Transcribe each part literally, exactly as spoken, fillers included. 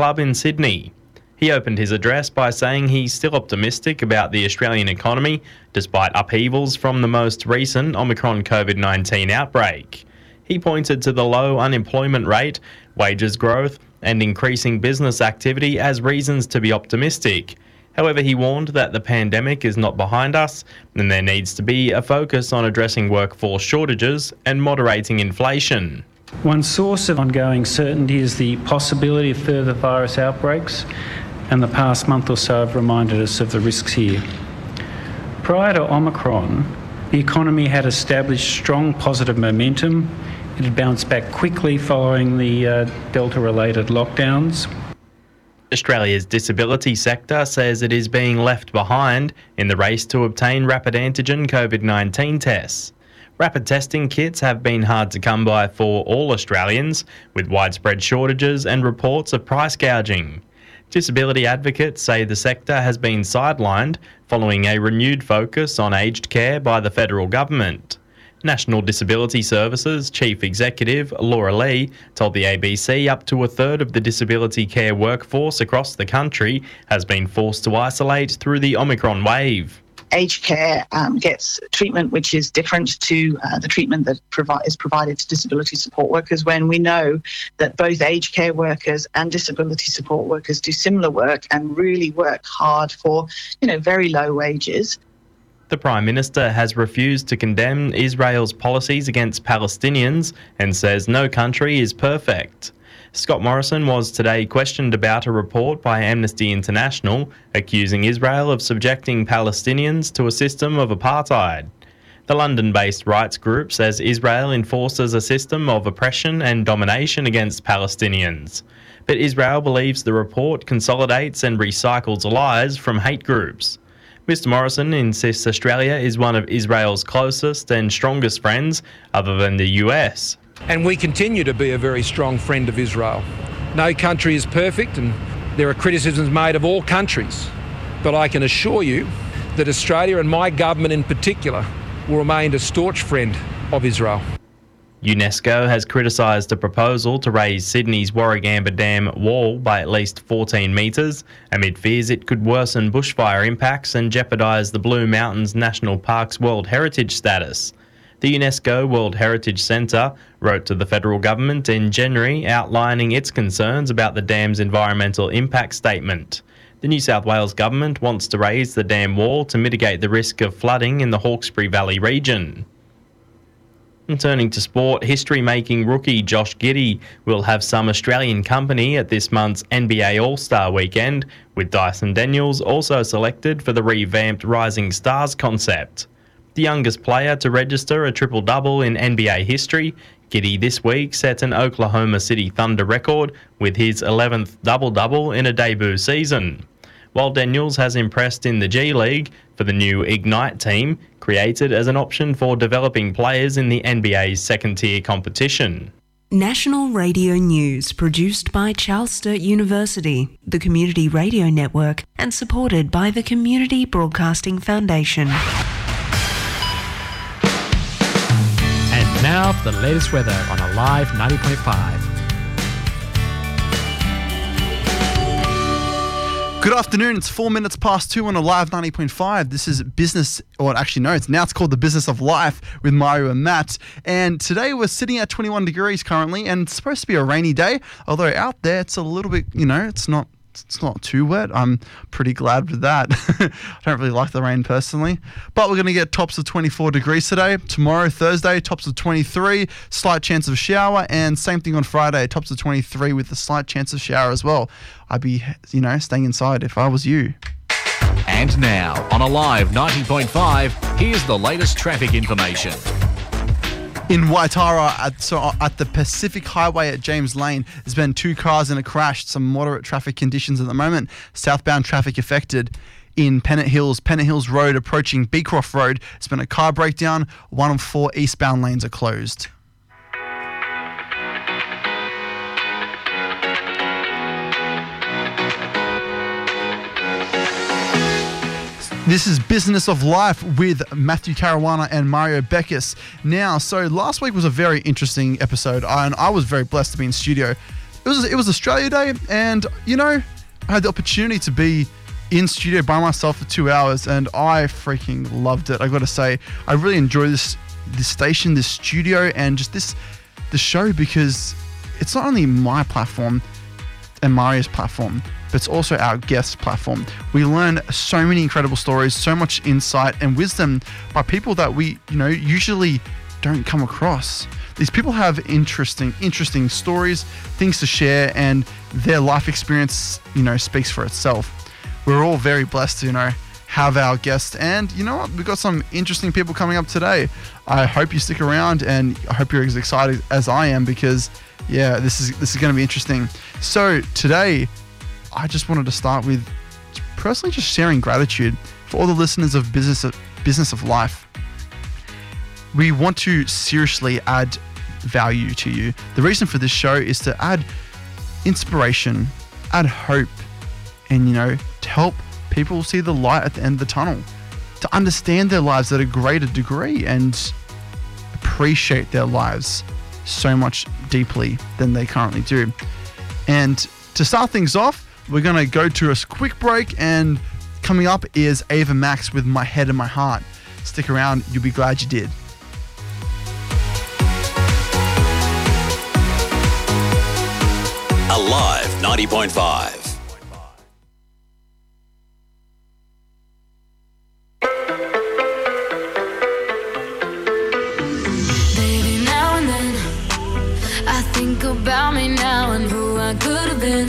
club in Sydney. He opened his address by saying he's still optimistic about the Australian economy despite upheavals from the most recent Omicron COVID nineteen outbreak. He pointed to the low unemployment rate, wages growth and increasing business activity as reasons to be optimistic. However, he warned that the pandemic is not behind us and there needs to be a focus on addressing workforce shortages and moderating inflation. One source of ongoing certainty is the possibility of further virus outbreaks, and the past month or so have reminded us of the risks here. Prior to Omicron, the economy had established strong positive momentum. It had bounced back quickly following the uh, Delta-related lockdowns. Australia's disability sector says it is being left behind in the race to obtain rapid antigen COVID nineteen tests. Rapid testing kits have been hard to come by for all Australians, with widespread shortages and reports of price gouging. Disability advocates say the sector has been sidelined following a renewed focus on aged care by the federal government. National Disability Services Chief Executive Laura Lee told the A B C up to a third of the disability care workforce across the country has been forced to isolate through the Omicron wave. Aged care um, gets treatment which is different to uh, the treatment that provi- is provided to disability support workers, when we know that both aged care workers and disability support workers do similar work and really work hard for, you know, very low wages. The Prime Minister has refused to condemn Israel's policies against Palestinians and says no country is perfect. Scott Morrison was today questioned about a report by Amnesty International accusing Israel of subjecting Palestinians to a system of apartheid. The London-based rights group says Israel enforces a system of oppression and domination against Palestinians. But Israel believes the report consolidates and recycles lies from hate groups. Mister Morrison insists Australia is one of Israel's closest and strongest friends, other than the U S. And we continue to be a very strong friend of Israel. No country is perfect, and there are criticisms made of all countries. But I can assure you that Australia, and my government in particular, will remain a staunch friend of Israel. UNESCO has criticised a proposal to raise Sydney's Warragamba Dam wall by at least fourteen metres amid fears it could worsen bushfire impacts and jeopardise the Blue Mountains National Park's World Heritage status. The UNESCO World Heritage Centre wrote to the federal government in January outlining its concerns about the dam's environmental impact statement. The New South Wales government wants to raise the dam wall to mitigate the risk of flooding in the Hawkesbury Valley region. And turning to sport, history-making rookie Josh Giddey will have some Australian company at this month's N B A All-Star Weekend, with Dyson Daniels also selected for the revamped Rising Stars concept. The youngest player to register a triple-double in N B A history, Giddey this week set an Oklahoma City Thunder record with his eleventh double-double in a debut season. While Daniels has impressed in the G League for the new Ignite team, created as an option for developing players in the N B A's second-tier competition. National Radio News, produced by Charles Sturt University, the Community Radio Network, and supported by the Community Broadcasting Foundation. Now for the latest weather on Alive ninety point five. Good afternoon. It's four minutes past two on Alive ninety point five. This is business, or actually no, it's now it's called the Business of Life with Mario and Matt. And today we're sitting at twenty-one degrees currently, and it's supposed to be a rainy day. Although out there it's a little bit, you know, it's not. It's not too wet. I'm pretty glad with that. I don't really like the rain personally. But we're going to get tops of twenty-four degrees today. Tomorrow, Thursday, tops of twenty-three, slight chance of shower. And same thing on Friday, tops of twenty-three with a slight chance of shower as well. I'd be, you know, staying inside if I was you. And now, on Alive ninety point five, here's the latest traffic information. In Waitara, at, so at the Pacific Highway at James Lane, there's been two cars in a crash, some moderate traffic conditions at the moment, southbound traffic affected. In Pennant Hills, Pennant Hills Road approaching Beecroft Road, there's been a car breakdown, one of four eastbound lanes are closed. This is Business of Life with Matthew Caruana and Mario Bekis. Now, so last week was a very interesting episode, and I was very blessed to be in studio it was it was Australia Day, and you know, I had the opportunity to be in studio by myself for two hours, and I freaking loved it. I got to say, I really enjoy this this station, this studio, and just this the show, because it's not only my platform and Mario's platform, but it's also our guest's platform. We learn so many incredible stories, so much insight and wisdom by people that we, you know, usually don't come across. These people have interesting, interesting stories, things to share, and their life experience, you know, speaks for itself. We're all very blessed to, you know, have our guests. And you know what? We've got some interesting people coming up today. I hope you stick around, and I hope you're as excited as I am, because yeah, this is this is going to be interesting. So today, I just wanted to start with personally just sharing gratitude for all the listeners of Business of, Business of Life. We want to seriously add value to you. The reason for this show is to add inspiration, add hope, and, you know, to help people see the light at the end of the tunnel, to understand their lives at a greater degree and appreciate their lives so much deeply than they currently do. And to start things off, we're going to go to a quick break, and coming up is Ava Max with My Head and My Heart. Stick around, you'll be glad you did. Alive ninety point five. About me now and who I could have been,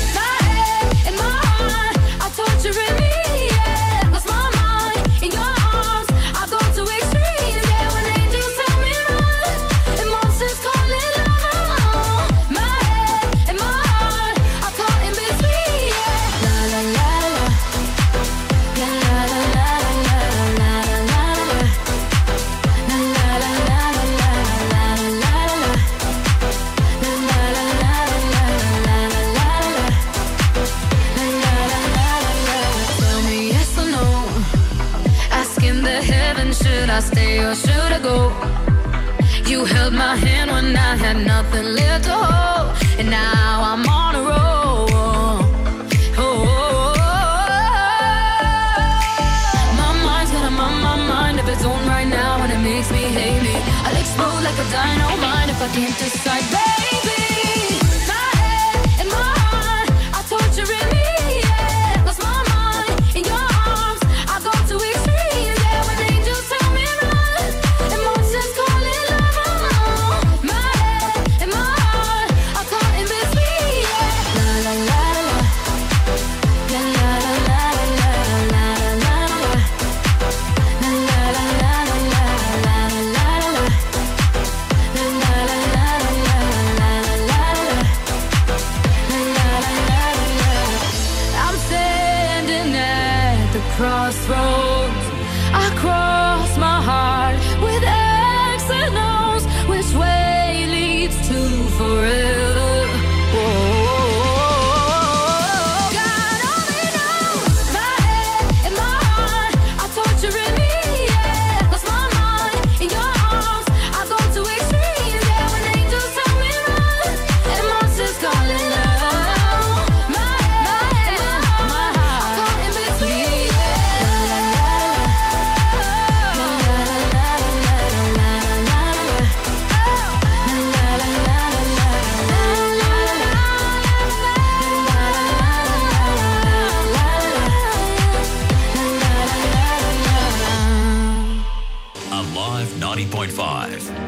My head and my heart are torturing me. Stay or should I go? You held my hand when I had nothing left to hold, and now I'm on a roll. Oh, oh, oh, oh. My mind's got a my, my mind of its own right now, and it makes me hate me. I'll explode like a dynamite if I can't decide, baby. My head and my heart are torturing me. Crossroads, I cross my heart with X and O's, which way leads to forever?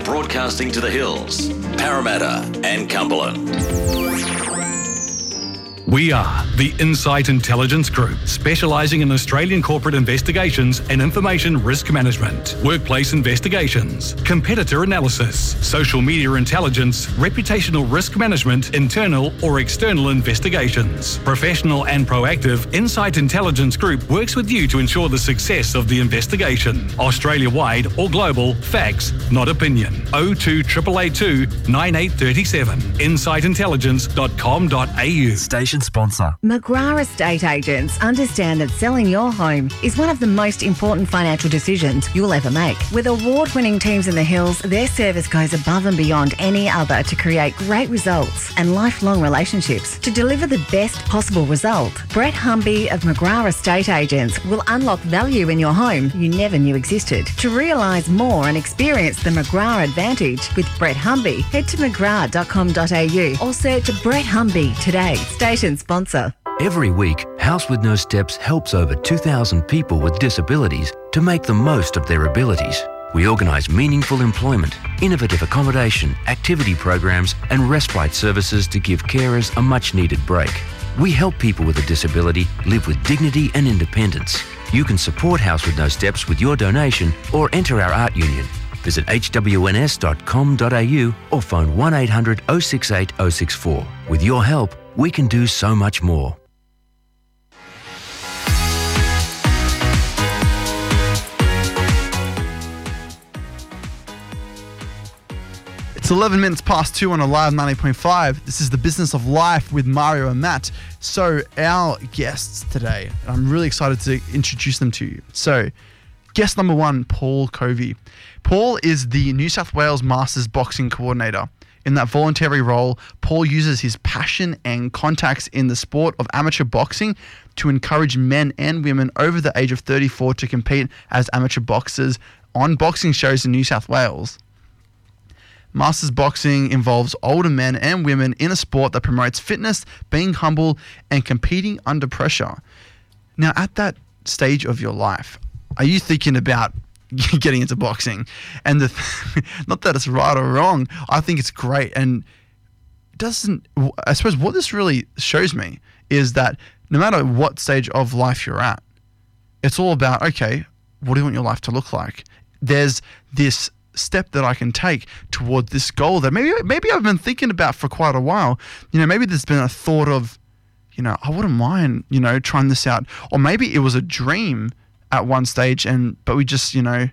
Broadcasting to the Hills, Parramatta and Cumberland. We are the Insight Intelligence Group, specialising in Australian corporate investigations and information risk management, workplace investigations, competitor analysis, social media intelligence, reputational risk management, internal or external investigations. Professional and proactive, Insight Intelligence Group works with you to ensure the success of the investigation. Australia-wide or global, facts, not opinion. oh two eight eight two nine eight three seven, insight intelligence dot com dot a u. Station sponsor. McGrath Estate Agents understand that selling your home is one of the most important financial decisions you'll ever make. With award-winning teams in the hills, their service goes above and beyond any other to create great results and lifelong relationships. To deliver the best possible result, Brett Humby of McGrath Estate Agents will unlock value in your home you never knew existed. To realise more and experience the McGrath Advantage with Brett Humby, head to mcgrath dot com dot a u or search Brett Humby today. Station sponsor. Every week, House with No Steps helps over two thousand people with disabilities to make the most of their abilities. We organise meaningful employment, innovative accommodation, activity programs and respite services to give carers a much-needed break. We help people with a disability live with dignity and independence. You can support House with No Steps with your donation or enter our art union. Visit h w n s dot com dot a u or phone one eight hundred oh six eight oh six four. With your help, we can do so much more. It's eleven minutes past two on Alive ninety point five. This is The Business of Life with Mario and Matt. So our guests today, and I'm really excited to introduce them to you. So guest number one, Paul Covi. Paul is the New South Wales Masters Boxing Coordinator. In that voluntary role, Paul uses his passion and contacts in the sport of amateur boxing to encourage men and women over the age of thirty-four to compete as amateur boxers on boxing shows in New South Wales. Masters boxing involves older men and women in a sport that promotes fitness, being humble, and competing under pressure. Now, at that stage of your life, are you thinking about getting into boxing? And the th- not that it's right or wrong, I think it's great. And it doesn't, I suppose what this really shows me is that no matter what stage of life you're at, it's all about, okay, what do you want your life to look like? There's this step that I can take toward this goal that maybe maybe I've been thinking about for quite a while. You know, maybe there's been a thought of, you know, I wouldn't mind, you know, trying this out. Or maybe it was a dream at one stage, and but we just, you know,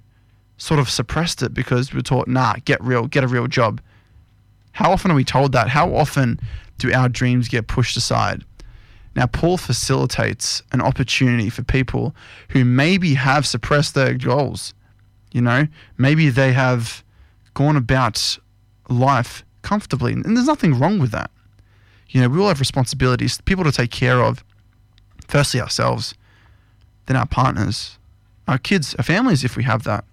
sort of suppressed it because we were taught, nah, get real, get a real job. How often are we told that? How often do our dreams get pushed aside? Now, Paul facilitates an opportunity for people who maybe have suppressed their goals. You know, maybe they have gone about life comfortably, and there's nothing wrong with that. You know, we all have responsibilities, people to take care of. Firstly, ourselves. Then our partners, our kids, our families, if we have that.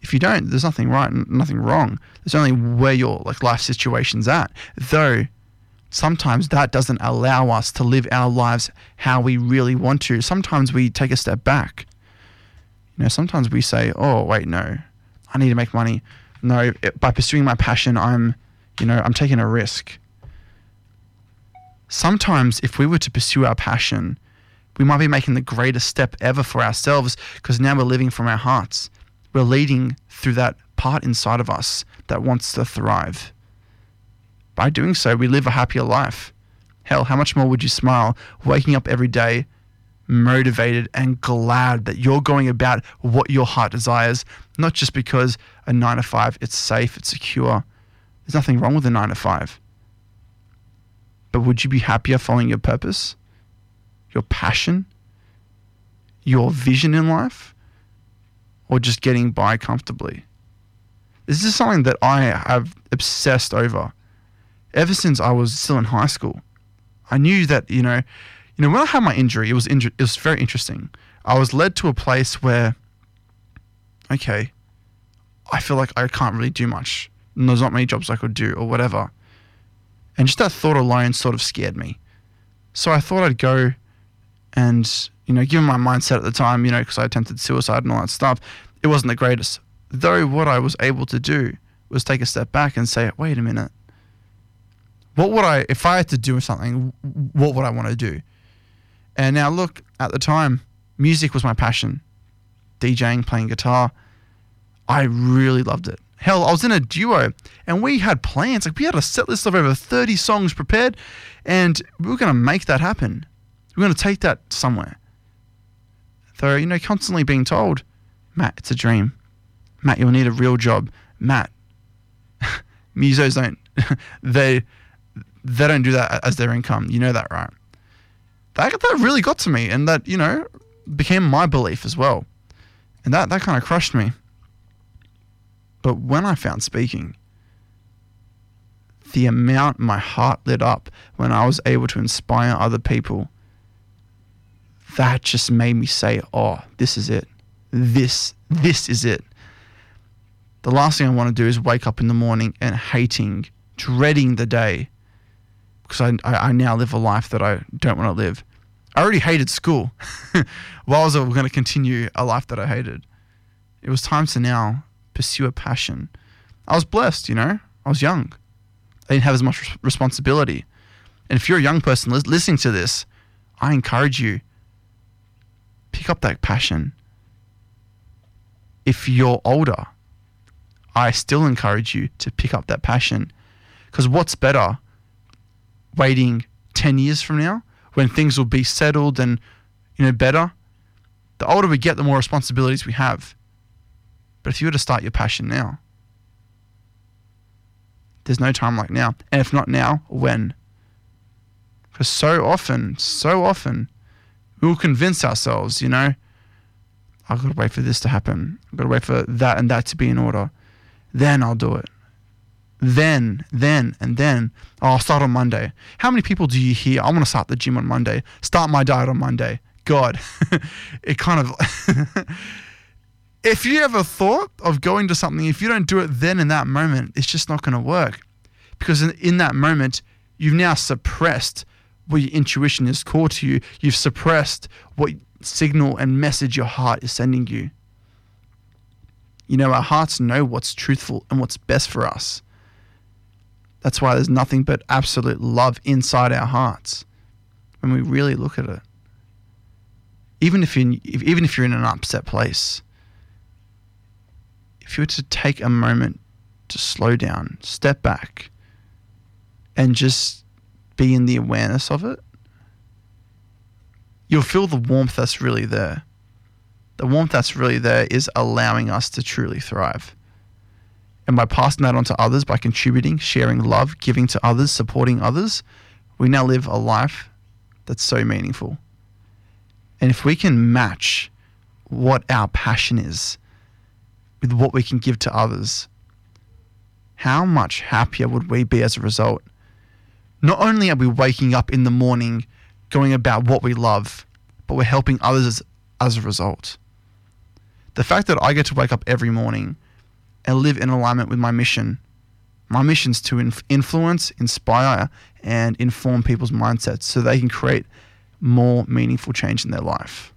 If you don't, there's nothing right and nothing wrong. There's only where your like life situation's at. Though sometimes that doesn't allow us to live our lives how we really want to. Sometimes we take a step back. You know, sometimes we say, oh, wait, no, I need to make money. No, by pursuing my passion, I'm, you know, I'm taking a risk. Sometimes if we were to pursue our passion, we might be making the greatest step ever for ourselves, because now we're living from our hearts. We're leading through that part inside of us that wants to thrive. By doing so, we live a happier life. Hell, how much more would you smile waking up every day motivated and glad that you're going about what your heart desires, not just because a nine to five, it's safe, it's secure. There's nothing wrong with a nine to five. But would you be happier following your purpose? Your passion, your vision in life, or just getting by comfortably? This is something that I have obsessed over ever since I was still in high school. I knew that, you know, you know when I had my injury, it was inju- it was very interesting. I was led to a place where, okay, I feel like I can't really do much, and there's not many jobs I could do or whatever. And just that thought alone sort of scared me. So I thought I'd go. And, you know, given my mindset at the time, you know, because I attempted suicide and all that stuff, it wasn't the greatest. Though what I was able to do was take a step back and say, wait a minute, What would I, if I had to do something, what would I want to do? And now look, at the time, music was my passion. DJing, playing guitar. I really loved it. Hell, I was in a duo and we had plans. Like, we had a set list of over thirty songs prepared and we were going to make that happen. We were going to take that somewhere. Though, you know, constantly being told, Matt, it's a dream. Matt, you'll need a real job. Matt, musos don't, they they don't do that as their income. You know that, right? That, that really got to me, and that, you know, became my belief as well. And that, that kind of crushed me. But when I found speaking, the amount my heart lit up when I was able to inspire other people, that just made me say, oh, this is it. This, this is it. The last thing I want to do is wake up in the morning and hating, dreading the day, because I, I, I now live a life that I don't want to live. I already hated school. Why was I going to continue a life that I hated? It was time to now pursue a passion. I was blessed, you know. I was young. I didn't have as much responsibility. And if you're a young person listening to this, I encourage you, pick up that passion. If you're older, I still encourage you to pick up that passion, because what's better, waiting ten years from now when things will be settled and, you know, better? The older we get, the more responsibilities we have. But if you were to start your passion now, there's no time like now. And if not now, when? Because so often, so often, we will convince ourselves, you know, I've got to wait for this to happen. I've got to wait for that and that to be in order. Then I'll do it. Then, then, and then. Oh, I'll start on Monday. How many people do you hear, I want to start the gym on Monday. Start my diet on Monday. God, it kind of... If you ever thought of going to something, if you don't do it then in that moment, it's just not going to work. Because in, in that moment, you've now suppressed what your intuition is core to you. You've suppressed what signal and message your heart is sending you. You know, our hearts know what's truthful and what's best for us. That's why there's nothing but absolute love inside our hearts when we really look at it. Even if you're, even if you're in an upset place, if you were to take a moment to slow down, step back, and just be in the awareness of it, you'll feel the warmth that's really there. The warmth that's really there is allowing us to truly thrive. And by passing that on to others, by contributing, sharing love, giving to others, supporting others, we now live a life that's so meaningful. And if we can match what our passion is with what we can give to others, how much happier would we be as a result? Not only are we waking up in the morning going about what we love, but we're helping others as, as a result. The fact that I get to wake up every morning and live in alignment with my mission. My mission's to inf- influence, inspire, and inform people's mindsets so they can create more meaningful change in their life.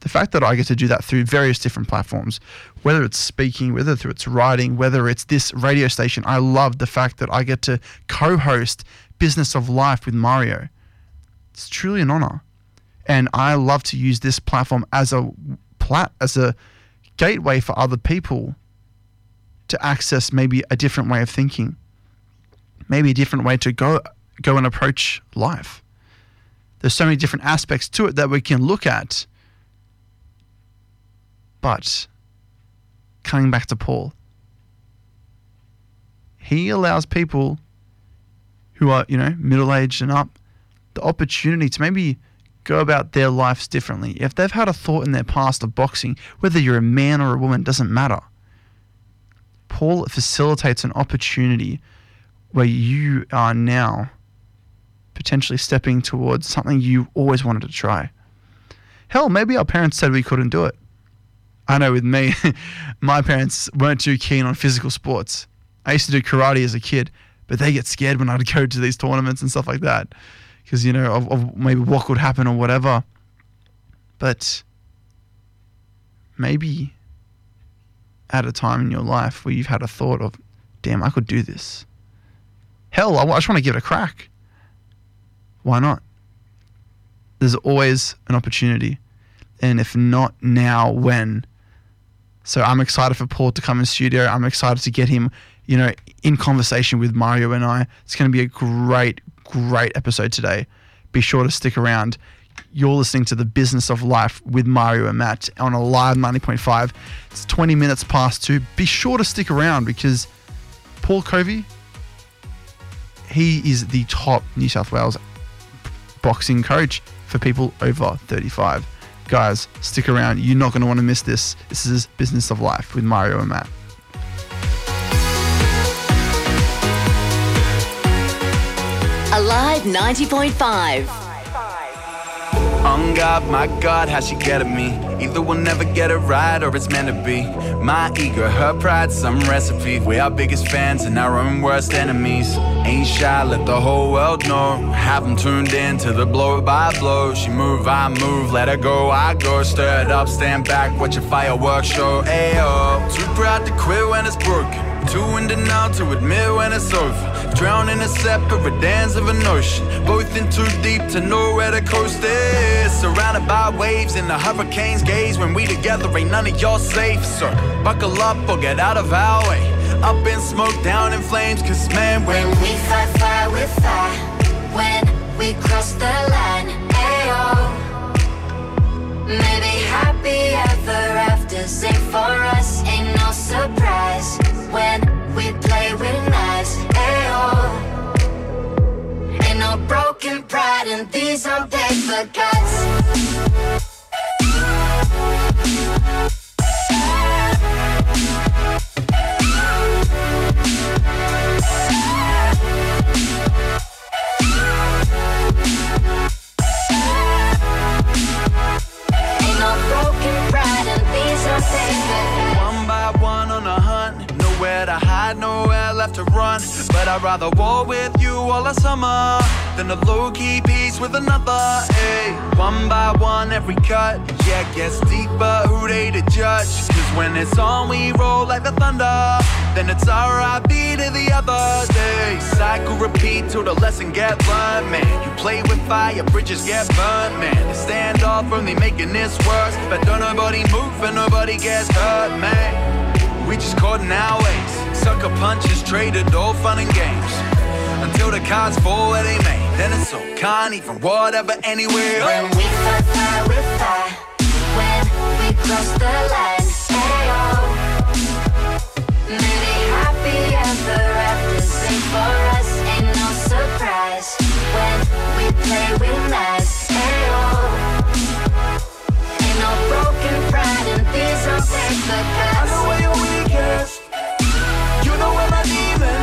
The fact that I get to do that through various different platforms, whether it's speaking, whether through it's writing, whether it's this radio station, I love the fact that I get to co-host Business of Life with Mario. It's truly an honor. And I love to use this platform as a plat- as a gateway for other people to access maybe a different way of thinking, maybe a different way to go go and approach life. There's so many different aspects to it that we can look at. But coming back to Paul, he allows people who are, you know, middle-aged and up the opportunity to maybe go about their lives differently. If they've had a thought in their past of boxing, whether you're a man or a woman, doesn't matter. Paul facilitates an opportunity where you are now potentially stepping towards something you always wanted to try. Hell, maybe our parents said we couldn't do it. I know with me, my parents weren't too keen on physical sports. I used to do karate as a kid, but they get scared when I'd go to these tournaments and stuff like that. Because, you know, of, of maybe what could happen or whatever. But maybe at a time in your life where you've had a thought of, damn, I could do this. hell, I just want to give it a crack. Why not? There's always an opportunity. And if not now, when? So I'm excited for Paul to come in studio. I'm excited to get him, you know, in conversation with Mario and I. It's going to be a great, great episode today. Be sure to stick around. You're listening to The Business of Life with Mario and Matt on Alive ninety point five. It's twenty minutes past two. Be sure to stick around because Paul Covi, he is the top New South Wales boxing coach for people over thirty-five. Guys, stick around. You're not going to want to miss this. This is Business of Life with Mario and Matt. Alive ninety point five. Oh God, my God, how she get at me. Either we'll never get it right or it's meant to be. My ego, her pride, some recipe. We our biggest fans and our own worst enemies. Ain't shy, let the whole world know. Have them tuned in to the blow by blow. She move, I move, let her go, I go. Stir it up, stand back, watch a fireworks show. Ayo, too proud to quit when it's broken. Too in denial to admit when it's over. Drown in a separate dance of an ocean. Both in too deep to know where the coast is. Surrounded by waves in the hurricane's gaze. When we together ain't none of y'all safe, so buckle up or get out of our way. Up in smoke, down in flames, cause man, when, when we fight fire, we fire. When we cross the line, ayo. Maybe happy ever after, sing for us, ain't no surprise. When we play with knives, ayo. Ain't no broken pride in these unpaid guts. But I'd rather war with you all the summer than a low-key peace with another. Hey, one by one, every cut, yeah, gets deeper. Who they to judge? Cause when it's on, we roll like the thunder. Then it's R I P to the other day. Cycle repeat till the lesson get learned, man. You play with fire, bridges get burned, man. They stand off from they making this worse, but don't nobody move and nobody gets hurt, man. We just caught in our ways. Sucker punches traded, all fun and games. Until the cards fall where they may. Then it's so can't even whatever anywhere. When we fight fire, we fire. When we cross the line, ayo. Maybe happy ever after, sing for us, ain't no surprise. When we play, we're nice, ayo. Ain't no broken pride in these unsafe cuts. I know where your weakest.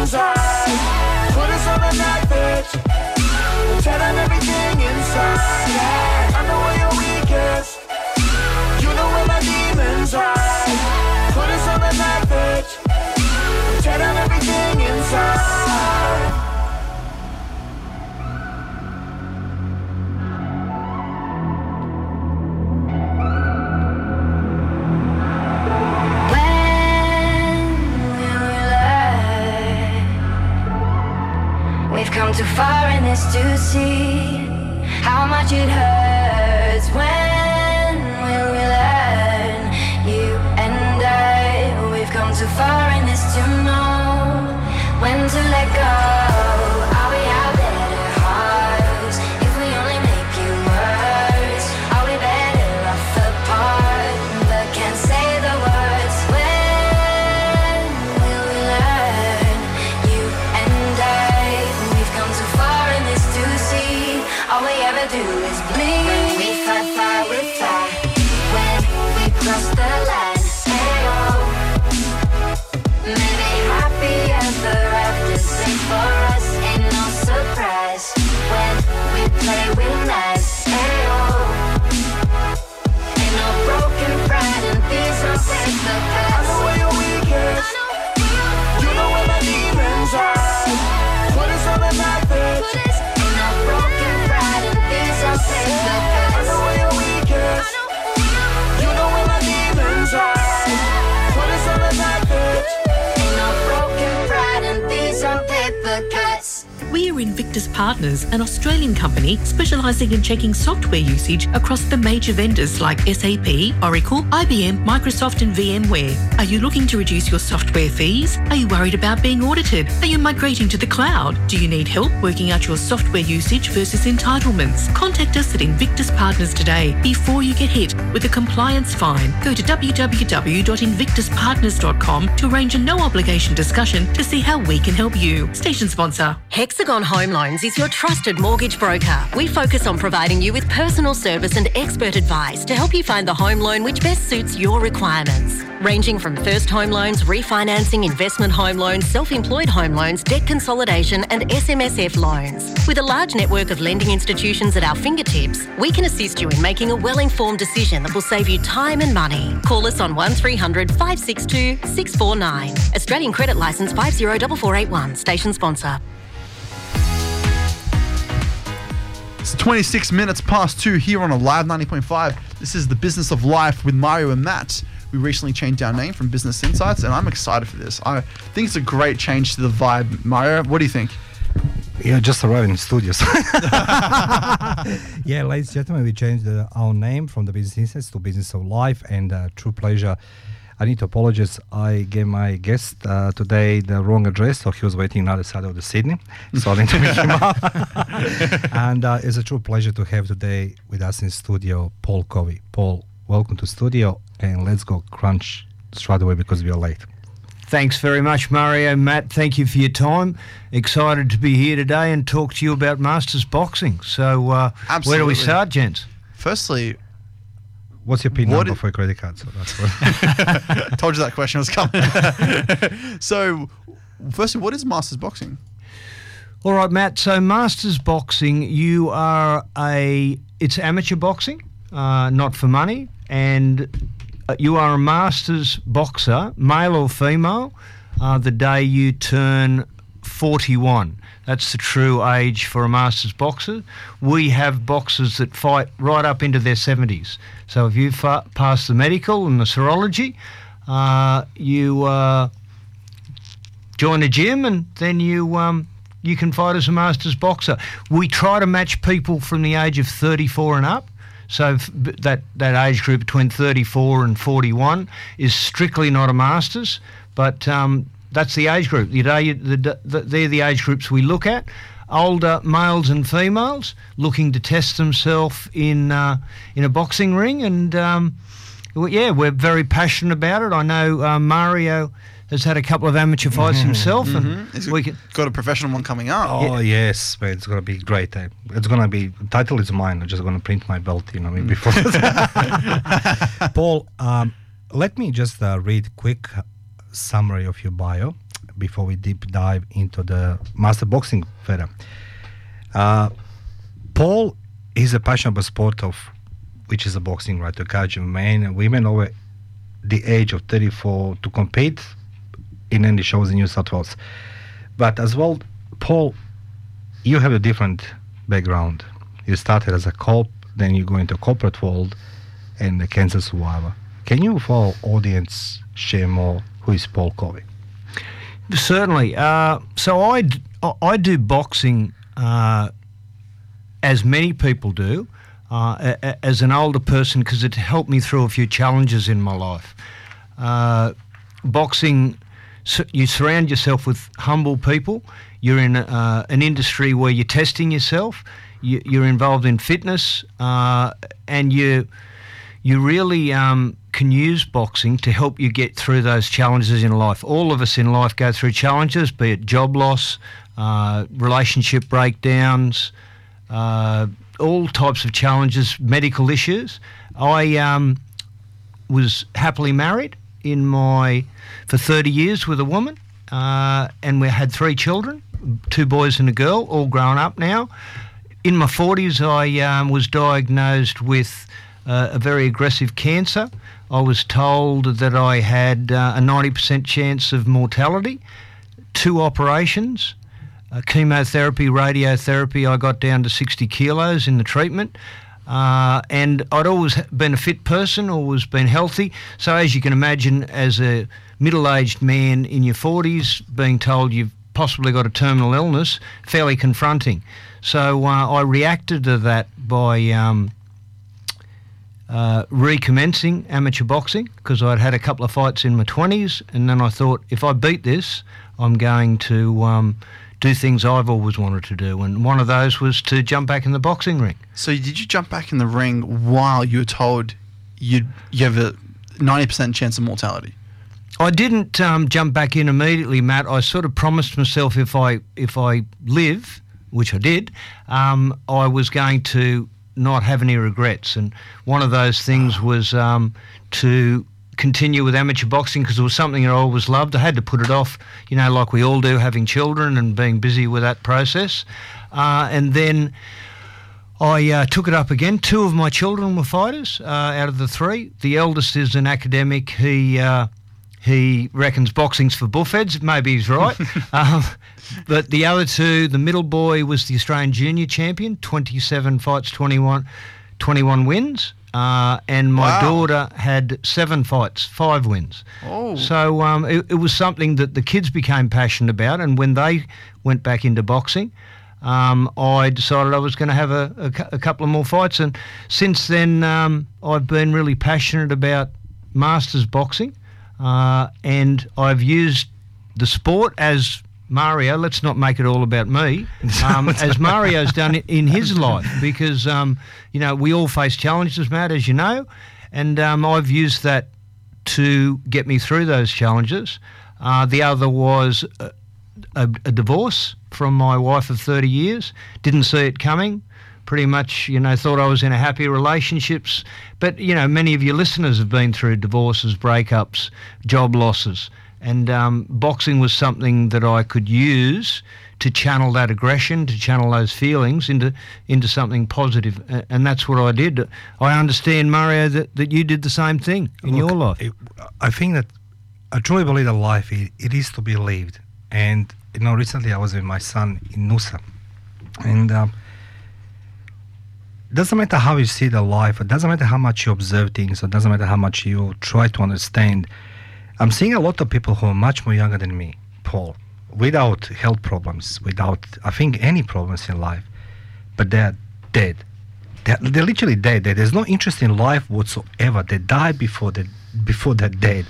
Put us on a night, bitch. Tell them everything inside. Yeah. I know where your weakest. You know where my demons hide. Put us on a night, bitch. Tell them everything inside. Come too far in this to see how much it hurts. When will we learn, you and I? We've come too far in this to know when to let go. Are we out better hearts if we only make it worse? Are we better off apart but can't say the words? When will we learn, you and I? All we ever do is bleed. When we fight fire, we fire. When we cross the line, ayo. Maybe happy ever after, sing for us, ain't no surprise. When we play, we're nice, ayo. Ain't no broken pride in these unsafe cuts. I know where your weakest. You know where my demons are. Put us on the night, bitch. I know where your weakest. You know where my demons are. Put us on the night, bitch. Ain't no broken pride in these on paper cuts. We are Invictus Partners, an Australian company specialising in checking software usage across the major vendors like S A P, Oracle, I B M, Microsoft and VMware. Are you looking to reduce your software fees? Are you worried about being audited? Are you migrating to the cloud? Do you need help working out your software usage versus entitlements? Contact us at Invictus Partners today before you get hit with a compliance fine. Go to w w w dot invictus partners dot com to arrange a no-obligation discussion to see how we can help you. Station sponsor. Hexagon Home Loans is your trusted mortgage broker. We focus on providing you with personal service and expert advice to help you find the home loan which best suits your requirements. Ranging from first home loans, refinancing, investment home loans, self-employed home loans, debt consolidation and S M S F loans. With a large network of lending institutions at our fingertips, we can assist you in making a well-informed decision that will save you time and money. Call us on one three hundred, five six two, six four nine. Australian Credit Licence five zero four four eight one. Station sponsor. It's twenty-six minutes past two here on Alive ninety point five. This is the Business of Life with Mario and Matt. We recently changed our name from Business Insights, and I'm excited for this. I think it's a great change to the vibe. Mario, what do you think? Yeah, just arriving in studios. Yeah, ladies and gentlemen, we changed uh, our name from the Business Insights to Business of Life, and uh, true pleasure. I need to apologize. I gave my guest uh, today the wrong address, so he was waiting on the other side of the Sydney. So I need to meet him up. And uh, it's a true pleasure to have today with us in studio Paul Covi. Paul, welcome to studio, and let's go crunch straight away because we are late. Thanks very much, Mario. Matt, thank you for your time. Excited to be here today and talk to you about Masters Boxing. So uh, where do we start, gents? Firstly, what's your P I N what number did, for a credit card? So that's what told you that question was coming. So, firstly, what is Masters Boxing? All right, Matt. So, Masters Boxing, you are a it's amateur boxing, uh, not for money, and you are a Masters boxer, male or female, uh, the day you turn forty-one. That's the true age for a Masters boxer. We have boxers that fight right up into their seventies. So if you fa- pass the medical and the serology, uh, you uh, join a gym and then you um, you can fight as a Masters boxer. We try to match people from the age of thirty-four and up. So f- that, that age group between thirty-four and forty-one is strictly not a Masters, but um, that's the age group. The day, the, the, they're the age groups we look at. Older males and females looking to test themselves in uh, in a boxing ring. And, um, yeah, we're very passionate about it. I know uh, Mario has had a couple of amateur fights mm-hmm. himself. Mm-hmm. And He's we got, can, got a professional one coming up. Oh, yeah. Yes. Man, it's going to be great. Eh? It's going to be – the title is mine. I'm just going to print my belt, you know, before – Paul, um, let me just uh, read quick – summary of your bio before we deep dive into the Master Boxing further. Uh, Paul is a passionate about sport of which is a boxing, right? To catch men and women over the age of thirty-four to compete in any shows in New South Wales. But as well, Paul, you have a different background. You started as a cop, then you go into corporate world and the cancer survivor. Can you, for audience, share more? Who is Paul Covi? Certainly. Uh, so I, d- I do boxing uh, as many people do, uh, a- a- as an older person because it helped me through a few challenges in my life. Uh, boxing, so you surround yourself with humble people. You're in uh, an industry where you're testing yourself. You- you're involved in fitness uh, and you you really... Um, can use boxing to help you get through those challenges in life. All of us in life go through challenges, be it job loss, uh, relationship breakdowns, uh, all types of challenges, medical issues. I um, was happily married in my for thirty years with a woman, uh, and we had three children, two boys and a girl, all grown up now. In my forties, I um, was diagnosed with uh, a very aggressive cancer. I was told that I had uh, a ninety percent chance of mortality, two operations, uh, chemotherapy, radiotherapy. I got down to sixty kilos in the treatment. Uh, and I'd always been a fit person, always been healthy. So as you can imagine, as a middle-aged man in your forties, being told you've possibly got a terminal illness, fairly confronting. So uh, I reacted to that by um, uh, recommencing amateur boxing, because I'd had a couple of fights in my twenties, and then I thought, if I beat this, I'm going to um, do things I've always wanted to do, and one of those was to jump back in the boxing ring. So did you jump back in the ring while you were told you'd, you have a ninety percent chance of mortality? I didn't um, jump back in immediately, Matt. I sort of promised myself if I if I live, which I did, um, I was going to not have any regrets. And one of those things oh. was um, to continue with amateur boxing, because it was something I always loved. I had to put it off, you know, like we all do, having children and being busy with that process. Uh, and then I uh, took it up again. Two of my children were fighters uh, out of the three. The eldest is an academic. He... Uh, He reckons boxing's for buffheads. Maybe he's right. um, but the other two, the middle boy was the Australian junior champion, twenty-seven fights, twenty-one wins. Uh, and my wow. daughter had seven fights, five wins. Oh. So um, it, it was something that the kids became passionate about. And when they went back into boxing, um, I decided I was going to have a, a, a couple of more fights. And since then, um, I've been really passionate about masters boxing. Uh, and I've used the sport as Mario, let's not make it all about me, um, as Mario's done it in his life, because, um, you know, we all face challenges, Matt, as you know, and um, I've used that to get me through those challenges. Uh, the other was a, a, a divorce from my wife of thirty years, didn't see it coming. Pretty much, you know, thought I was in a happy relationships. But, you know, many of your listeners have been through divorces, breakups, job losses. And um, boxing was something that I could use to channel that aggression, to channel those feelings into into something positive. And that's what I did. I understand, Mario, that, that you did the same thing in Look, your life. It, I think that I truly believe that life, it, it is to be lived. And, you know, recently I was with my son in Noosa. And... Um, It doesn't matter how you see the life. It doesn't matter how much you observe things. It doesn't matter how much you try to understand. I'm seeing a lot of people who are much more younger than me, Paul, without health problems, without, I think, any problems in life. But they're dead. They're, they're literally dead. There's no interest in life whatsoever. They die before, they, before they're dead.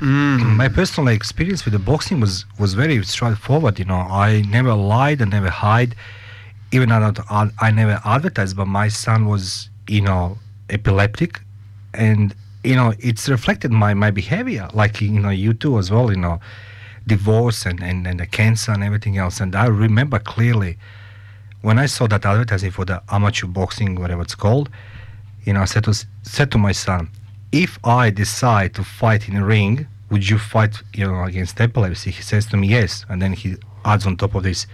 Mm. My personal experience with the boxing was, was very straightforward. You know, I never lied. I never hid. Even I, I never advertised, but my son was, you know, epileptic, and, you know, it's reflected my, my behavior, like, you know, you too as well, you know, divorce and, and, and the cancer and everything else. And I remember clearly when I saw that advertising for the amateur boxing, whatever it's called, you know, I said to, said to my son, if I decide to fight in a ring, would you fight, you know, against epilepsy? He says to me, yes. And then he adds on top of this,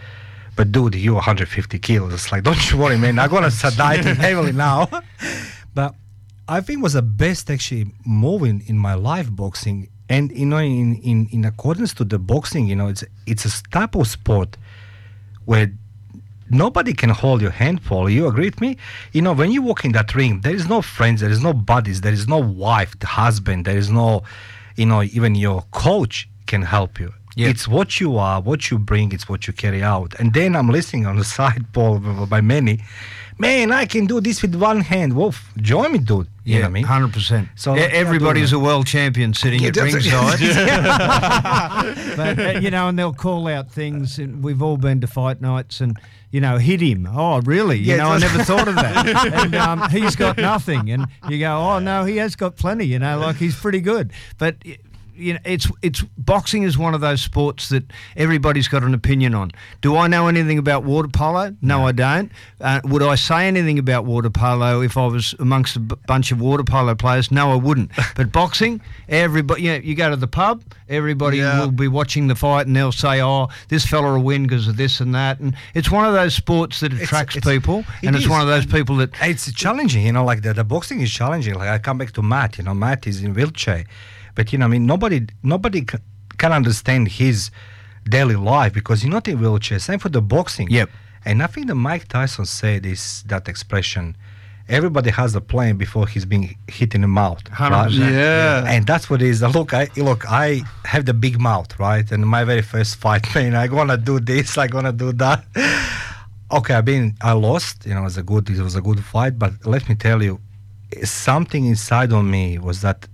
but dude, you're one hundred fifty kilos. It's like, don't you worry, man. I'm going to start dieting heavily now. But I think it was the best actually move in, in my life, boxing. And, you know, in, in, in accordance to the boxing, you know, it's it's a type of sport where nobody can hold your hand, Paul. You agree with me? You know, when you walk in that ring, there is no friends, there is no buddies, there is no wife, the husband, there is no, you know, even your coach can help you. Yep. It's what you are, what you bring, it's what you carry out. And then I'm listening on the side, Paul, by many, man, I can do this with one hand. Wolf, join me, dude. You yeah, know what I mean? one hundred percent. So yeah, everybody's a world champion sitting yeah, at ringside. But, uh, you know, and they'll call out things. And we've all been to fight nights and, you know, hit him. Oh, really? You yeah, know, I never thought of that. And um, he's got nothing. And you go, oh, no, he has got plenty, you know, like he's pretty good. But... You know, it's it's boxing is one of those sports that everybody's got an opinion on. Do I know anything about water polo? No, no. I don't. Uh, would I say anything about water polo if I was amongst a b- bunch of water polo players? No, I wouldn't. But boxing, everybody, you know, you go to the pub, everybody yeah. will be watching the fight and they'll say, oh, this fella will win because of this and that. And it's one of those sports that attracts it's, it's, people. It and is. It's one of those people that... It's challenging, you know, like the, the boxing is challenging. Like I come back to Matt, you know, Matt is in wheelchair. But, you know, I mean, nobody nobody c- can understand his daily life because he's not in wheelchair. Same for the boxing. Yep. And I think that Mike Tyson said this, that expression, everybody has a plan before he's being hit in the mouth. Right? Yeah. And that's what it is. Look, I look, I have the big mouth, right? And my very first fight, man, I gonna do this, I gonna do that. Okay, I been, I lost. You know, it was a good, it was a good fight. But let me tell you, something inside of me was that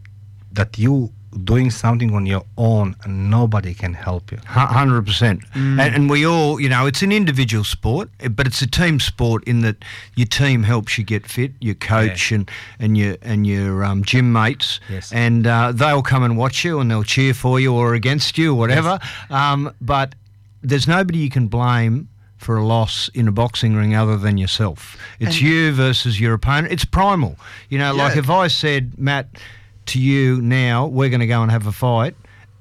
that you doing something on your own, nobody can help you. one hundred percent. Mm. And, and we all, you know, it's an individual sport, but it's a team sport in that your team helps you get fit, your coach yeah. and, and your and your um, gym mates, yes. and uh, they'll come and watch you and they'll cheer for you or against you or whatever. Yes. Um, but there's nobody you can blame for a loss in a boxing ring other than yourself. It's and you versus your opponent. It's primal. You know, yeah. like if I said, Matt, to you now, we're going to go and have a fight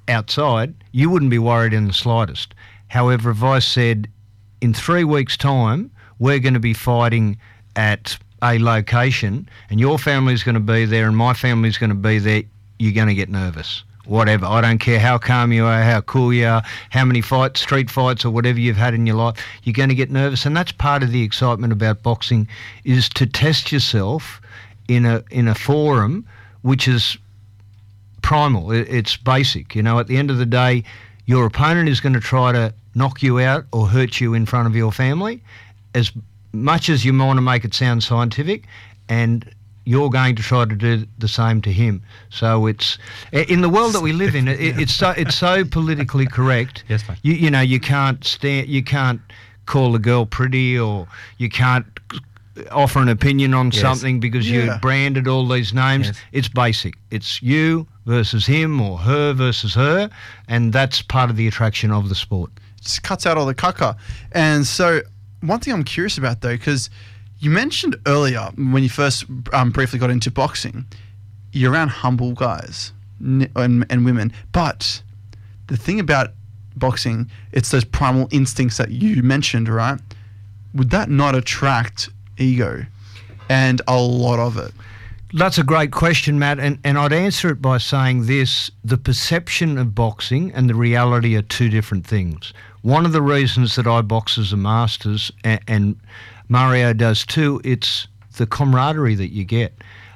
outside, you wouldn't be worried in the slightest. However, if I said, in three weeks' time, we're going to be fighting at a location and your family's going to be there and my family's going to be there, you're going to get nervous. Whatever. I don't care how calm you are, how cool you are, how many fights, street fights or whatever you've had in your life, you're going to get nervous. And that's part of the excitement about boxing, is to test yourself in a in a forum which is primal. It's basic. You know, at the end of the day, your opponent is going to try to knock you out or hurt you in front of your family, as much as you want to make it sound scientific, and you're going to try to do the same to him. So it's, in the world that we live in, it, yeah. it's so it's so politically correct. Yes, mate. You, you know, you can't stand, you can't call a girl pretty, or you can't offer an opinion on yes. something because yeah. you branded all these names. Yes. It's basic. It's you versus him or her versus her, and that's part of the attraction of the sport. It just cuts out all the caca. And so one thing I'm curious about, though, because you mentioned earlier when you first um, briefly got into boxing, you're around humble guys and, and women. But the thing about boxing, it's those primal instincts that you mentioned, right? Would that not attract ego, and a lot of it? That's a great question, Matt, and, and I'd answer it by saying this: the perception of boxing and the reality are two different things. One of the reasons that I box as a masters, and, and Mario does too, it's the camaraderie that you get.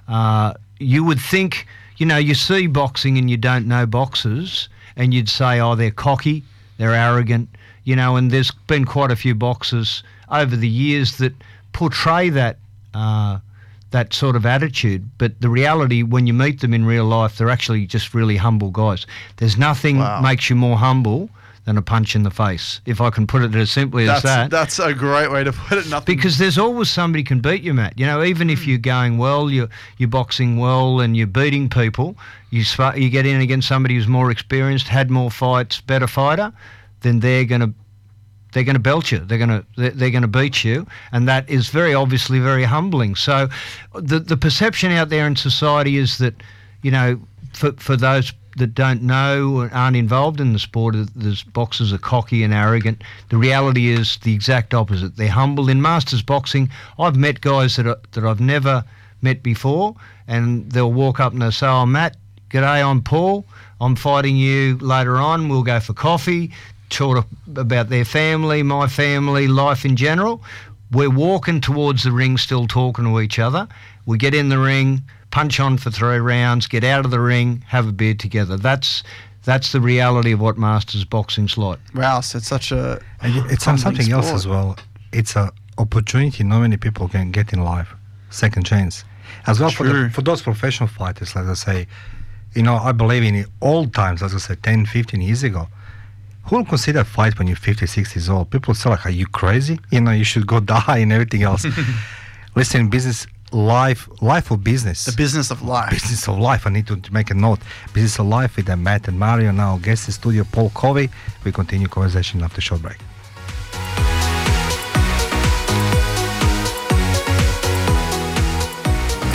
Uh, you would think, you know, you see boxing and you don't know boxers, and you'd say, oh, they're cocky, they're arrogant, you know, and there's been quite a few boxers over the years that portray that uh, that sort of attitude, but the reality, when you meet them in real life, they're actually just really humble guys. There's nothing wow. makes you more humble than a punch in the face, if I can put it as simply that's, as that. That's a great way to put it. Nothing. Because there's always somebody can beat you, Matt. You know, even if you're going well, you're, you're boxing well and you're beating people, you sw- you get in against somebody who's more experienced, had more fights, better fighter, then they're going to They're going to belt you. They're going to they're going to beat you, and that is very obviously very humbling. So, the the perception out there in society is that, you know, for for those that don't know and aren't involved in the sport, the boxers are cocky and arrogant. The reality is the exact opposite. They're humble. In masters boxing, I've met guys that are, that I've never met before, and they'll walk up and they'll say, "Oh, Matt, g'day. I'm Paul. I'm fighting you later on. We'll go for coffee." Talk about their family, my family, life in general. We're walking towards the ring still talking to each other. We get in the ring, punch on for three rounds, get out of the ring, have a beer together. That's that's the reality of what masters boxing's like. Wow, so it's such a... And it's something sport. Else as well. It's an opportunity not many people can get in life, second chance. As well for, the, for those professional fighters, like I say, you know, I believe in old times, as I said, ten, fifteen years ago, who will consider a fight when you're fifty, sixty years old? People say, like, are you crazy? You know, you should go die and everything else. Listen, business, life, life or business? The business of life. Business of life. I need to make a note. Business of life with Matt and Mario. Now, guest in studio, Paul Covi. We continue conversation after short break.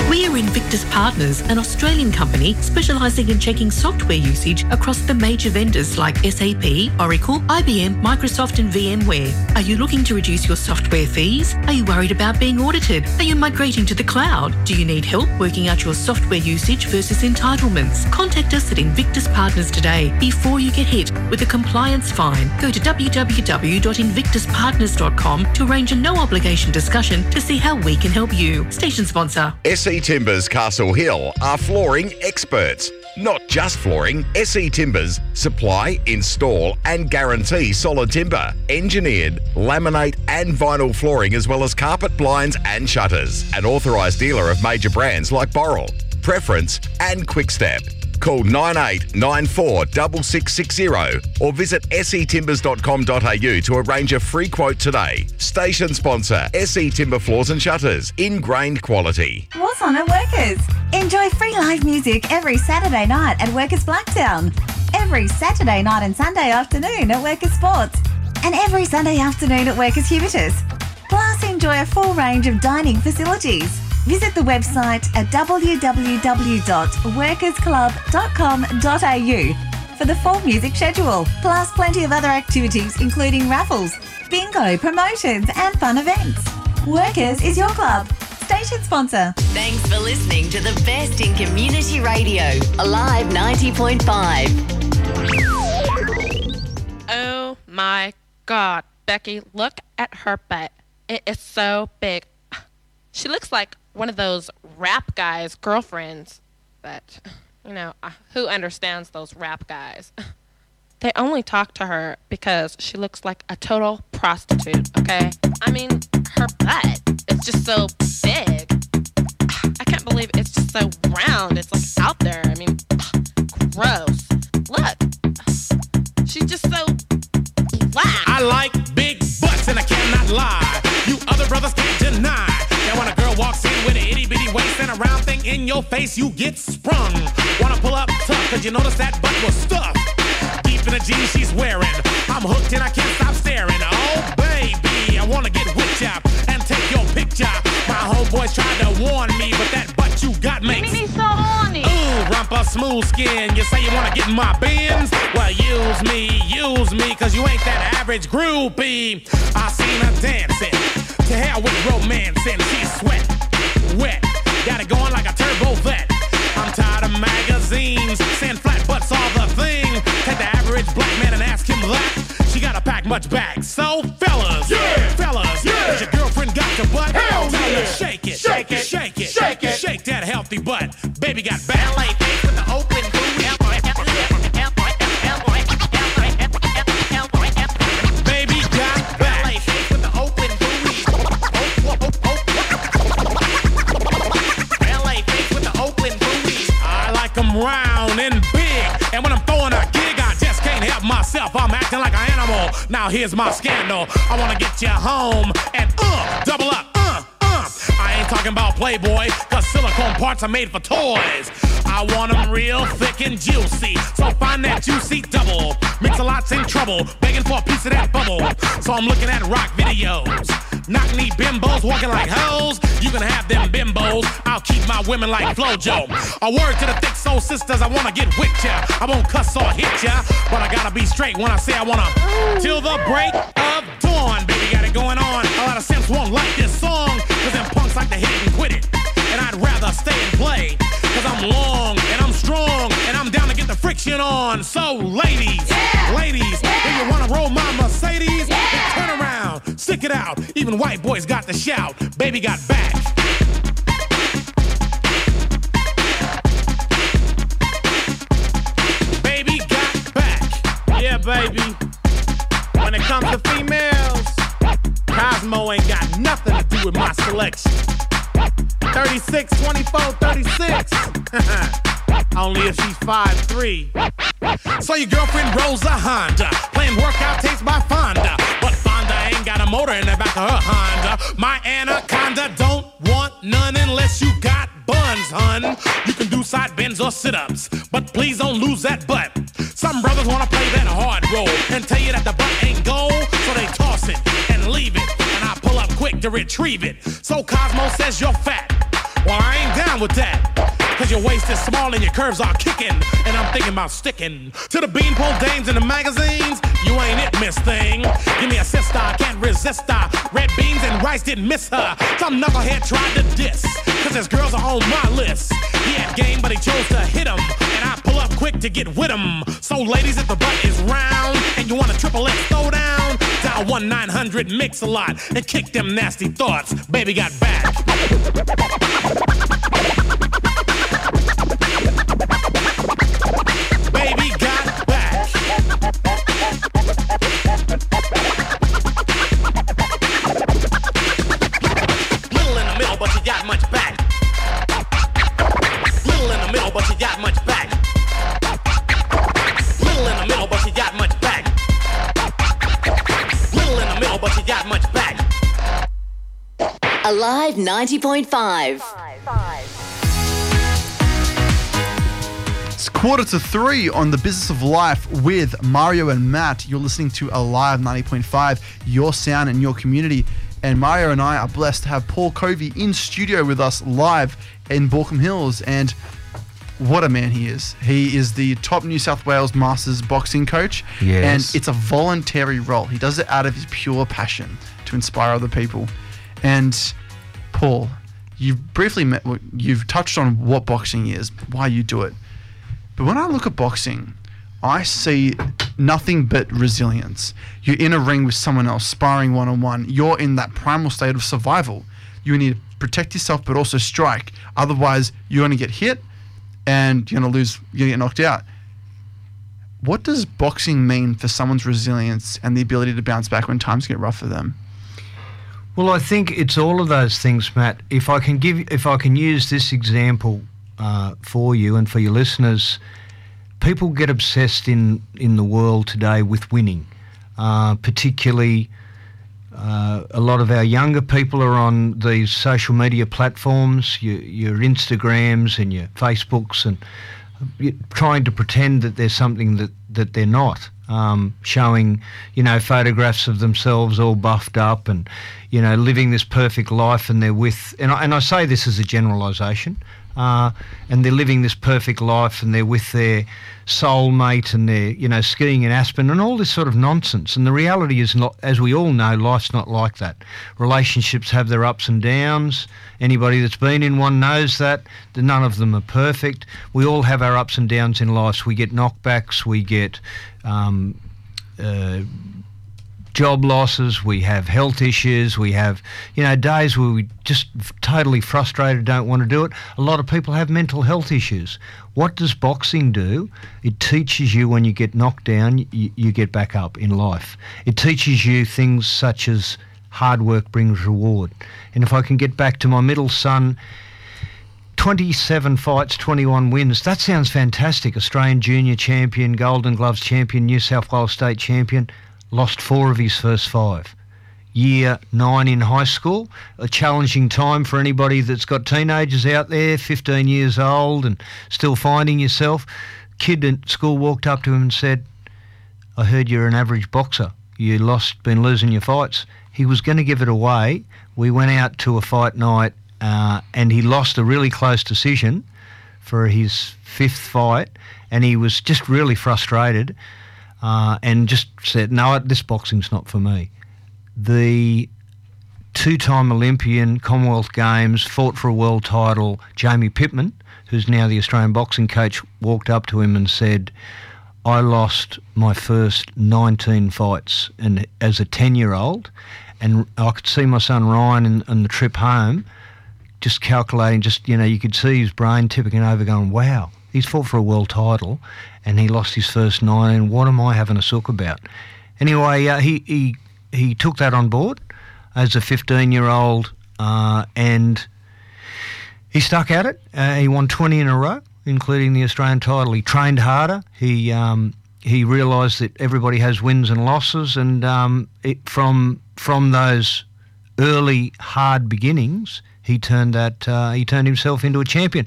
We're in Victoria. Invictus Partners, an Australian company specialising in checking software usage across the major vendors like S A P, Oracle, I B M, Microsoft and VMware. Are you looking to reduce your software fees? Are you worried about being audited? Are you migrating to the cloud? Do you need help working out your software usage versus entitlements? Contact us at Invictus Partners today before you get hit with a compliance fine. Go to w w w dot invictus partners dot com to arrange a no-obligation discussion to see how we can help you. Station sponsor. S E Timbers Castle Hill are flooring experts. Not just flooring, S E Timbers supply, install and guarantee solid timber, engineered, laminate and vinyl flooring as well as carpet, blinds and shutters. An authorised dealer of major brands like Boral, Preference and Quickstep. Call nine eight nine four six six six zero or visit s e timbers dot com dot a u to arrange a free quote today. Station sponsor, S E Timber Floors and Shutters. Ingrained quality. What's on at Workers? Enjoy free live music every Saturday night at Workers Blacktown. Every Saturday night and Sunday afternoon at Workers Sports. And every Sunday afternoon at Workers Hubertus. Plus, enjoy a full range of dining facilities. Visit the website at w w w dot workers club dot com dot a u for the full music schedule, plus plenty of other activities including raffles, bingo, promotions and fun events. Workers is your club. Station sponsor. Thanks for listening to the best in community radio, Alive ninety point five. Oh my God, Becky, look at her butt. It is so big. She looks like one of those rap guys' girlfriends, but, you know, who understands those rap guys? They only talk to her because she looks like a total prostitute, okay? I mean, her butt is just so big. I can't believe it's just so round. It's, like, out there. I mean, gross. Look. She's just so black. I like big butts, and I cannot lie. You other brothers can't deny. Now when a girl walks in with an itty-bitty waist and a round thing in your face, you get sprung. Wanna pull up tough, cause you notice that butt was stuffed deep in the jeans she's wearing. I'm hooked and I can't stop staring. Oh, baby, I wanna get whipped up and take your picture. My homeboys tried to warn me, but that butt you got makes me so horny. Ooh, rumpa, smooth skin. You say you wanna get in my bins? Well, use me, use me, cause you ain't that average groupie. I seen her dancing. To hell with romance and she's sweat, wet, got it going like a turbo vet. I'm tired of magazines, sand flat butts all the thing. Take the average black man and ask him that. She gotta pack much back, so fellas, yeah, fellas, yeah. Has your girlfriend got your butt? Hell tell yeah. Her shake it, shake it, shake it, shake it, shake that healthy butt. Baby got back. L A face with the open round and big, and when I'm throwing a gig, I just can't help myself. I'm acting like an animal. Now here's my scandal. I wanna get you home and uh, double up, uh, uh. I ain't talking about Playboy, cause silicone parts are made for toys. I want them real thick and juicy, so find that juicy double. Mix-a-lot's in trouble, begging for a piece of that bubble. So I'm looking at rock videos. Knock-knee bimbos walking like hoes. You can have them bimbos. I'll keep my women like Flojo. A word to the thick soul sisters, I wanna get with ya. I won't cuss or hit ya, but I gotta be straight when I say I wanna. Till the break of dawn, baby, got it going on. A lot of simps won't like this song, cause them punks like to hit it and quit it. And I'd rather stay and play, cause I'm long and I'm strong and I'm down to get the friction on. So ladies, yeah, ladies, yeah, if you wanna roll my Mercedes, yeah, then turn around, stick it out. Even white boys got the shout. Baby got back. Baby got back. Yeah, baby. When it comes to females, Cosmo ain't got nothing to do with my selection. thirty-six, twenty-four, thirty-six. Only if she's five three. So your girlfriend rolls a Honda, playing workout tapes by Fonda. But Fonda ain't got a motor in the back of her Honda. My anaconda don't want none unless you got buns, hun. You can do side bends or sit-ups, but please don't lose that butt. Some brothers wanna play that hard role and tell you that the butt ain't gold, so they toss it and leave it. And I pull up quick to retrieve it. So Cosmo says you're fat. Well, I ain't down with that. Cause your waist is small and your curves are kicking. And I'm thinking about sticking to the beanpole dames in the magazines. You ain't it, miss thing. Give me a sister, I can't resist her. Red beans and rice didn't miss her. Some knucklehead tried to diss. Cause his girls are on my list. He had game, but he chose to hit him. And I pull up quick to get with him. So ladies, if the butt is round and you want a triple X throwdown, dial one nine hundred Mix-a-Lot and kick them nasty thoughts. Baby got back. Alive ninety point five. It's quarter to three on The Business of Life with Mario and Matt. You're listening to Alive ninety point five, your sound and your community. And Mario and I are blessed to have Paul Covi in studio with us live in Baulkham Hills. And what a man he is. He is the top New South Wales Masters boxing coach. Yes. And it's a voluntary role. He does it out of his pure passion to inspire other people. And Paul, you've briefly met, you've touched on what boxing is, why you do it. But when I look at boxing, I see nothing but resilience. You're in a ring with someone else, sparring one-on-one. You're in that primal state of survival. You need to protect yourself, but also strike. Otherwise, you're going to get hit and you're going to lose, you're going to get knocked out. What does boxing mean for someone's resilience and the ability to bounce back when times get rough for them? Well, I think it's all of those things, Matt. If I can give, if I can use this example uh, for you and for your listeners, people get obsessed in, in the world today with winning. Uh, particularly, uh, a lot of our younger people are on these social media platforms, your, your Instagrams and your Facebooks, and trying to pretend that there's something that, that they're not. Um, showing, you know, photographs of themselves all buffed up and, you know, living this perfect life, and they're with, and I, and I say this as a generalisation, uh, and they're living this perfect life and they're with their soulmate and they're, you know, skiing in Aspen and all this sort of nonsense. And the reality is not, as we all know, life's not like that. Relationships have their ups and downs. Anybody that's been in one knows that. None of them are perfect. We all have our ups and downs in life. So we get knockbacks, we get... Um, uh, job losses, we have health issues, we have, you know, days where we're just totally frustrated, don't want to do it. A lot of people have mental health issues. What does boxing do? It teaches you when you get knocked down, you, you get back up in life. It teaches you things such as hard work brings reward. And if I can get back to my middle son, twenty-seven fights, twenty-one wins. That sounds fantastic. Australian junior champion, Golden Gloves champion, New South Wales state champion. Lost four of his first five. Year nine in high school. A challenging time for anybody that's got teenagers out there, fifteen years old and still finding yourself. Kid at school walked up to him and said, "I heard you're an average boxer. You lost, been losing your fights." He was going to give it away. We went out to a fight night. Uh, and he lost a really close decision for his fifth fight, and he was just really frustrated uh, and just said, "No, this boxing's not for me." The two-time Olympian, Commonwealth Games, fought for a world title, Jamie Pittman, who's now the Australian boxing coach, walked up to him and said, "I lost my first nineteen fights and as a ten-year-old, and I could see my son Ryan in, in the trip home just calculating, just, you know, you could see his brain tipping over going, wow, he's fought for a world title and he lost his first nine. What am I having a sook about?" Anyway, uh, he, he he took that on board as a fifteen-year-old uh, and he stuck at it. Uh, he won twenty in a row, including the Australian title. He trained harder. He um, he realised that everybody has wins and losses, and um, it, from from those early hard beginnings, He turned that. Uh, he turned himself into a champion.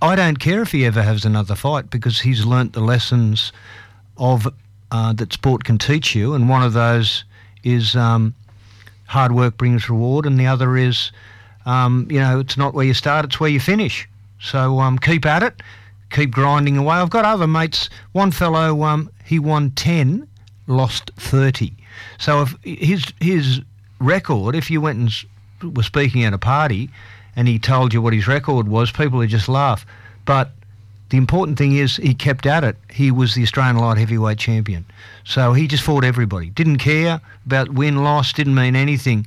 I don't care if he ever has another fight, because he's learnt the lessons of uh, that sport can teach you. And one of those is um, hard work brings reward, and the other is Um, you know, it's not where you start, it's where you finish. So um, keep at it, keep grinding away. I've got other mates. One fellow, um, he won ten, lost thirty. So if his his record, if you went and were speaking at a party and he told you what his record was, people would just laugh. But the important thing is he kept at it. He was the Australian light heavyweight champion. So he just fought everybody. Didn't care about win, loss, didn't mean anything.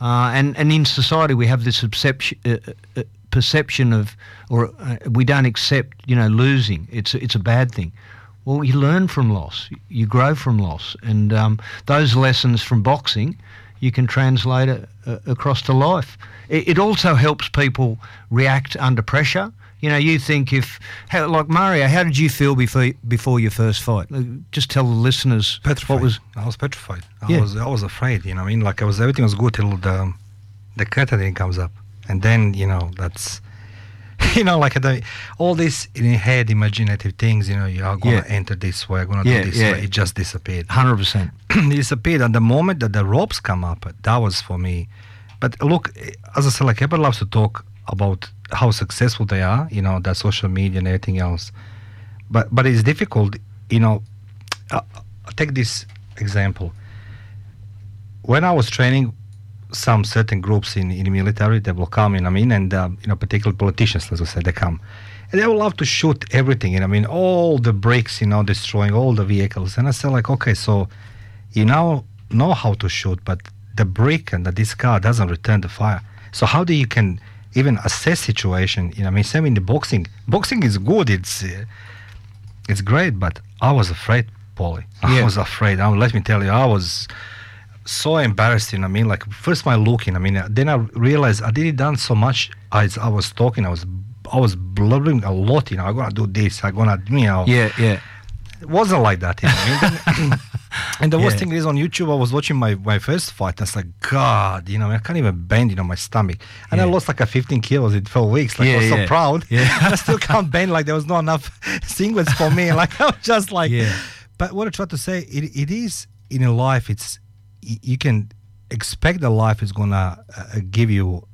Uh, and, and in society we have this obsession, uh, uh, perception of, or uh, we don't accept, you know, losing. It's, it's a bad thing. Well, you learn from loss. You grow from loss. And um, those lessons from boxing you can translate it, uh, across to life. It, it also helps people react under pressure. You know, you think if, how, like Mario, how did you feel before before your first fight? Just tell the listeners petrified. What was. I was petrified. I yeah. was I was afraid. You know, I mean, like I was everything was good till the the curtain comes up, and then you know that's, you know, like the, all this in your head, imaginative things. You know, you are gonna yeah. enter this way, gonna yeah, do this yeah. way. It just disappeared. Hundred percent. It disappeared, and the moment that the ropes come up, that was for me. But look, as I said, like everybody loves to talk about how successful they are, you know, that social media and everything else. But but it's difficult, you know. Uh, take this example. When I was training some certain groups in, in the military, they will come, you know, I mean, and, um, you know, particularly politicians, let's say, they come. And they will love to shoot everything, you know, I mean, all the bricks, you know, destroying all the vehicles. And I said, like, okay, so you now know how to shoot, but the brick and the, this car doesn't return the fire. So how do you can... even assess situation, you know, I mean, same in the boxing. Boxing is good, it's uh, it's great, but I was afraid, Paulie. I yeah. was afraid. I, let me tell you, I was so embarrassed, you know, I mean, like, first my looking, I mean, then I realized I didn't done so much as I was talking. I was I was blubbering a lot, you know, I'm going to do this, I'm going to, you know. Yeah, yeah. It wasn't like that, you know. I mean, then, and the worst yeah. thing is on YouTube, I was watching my, my first fight. I was like, God, you know, I can't even bend, you know, my stomach. And yeah. I lost like a fifteen kilos in four weeks. Like, yeah, I was yeah. so proud. Yeah. I still can't bend. Like, there was not enough singlets for me. Like, I was just like. Yeah. But what I try to say, it, it is in a life, it's, you can expect that life is going to uh, give you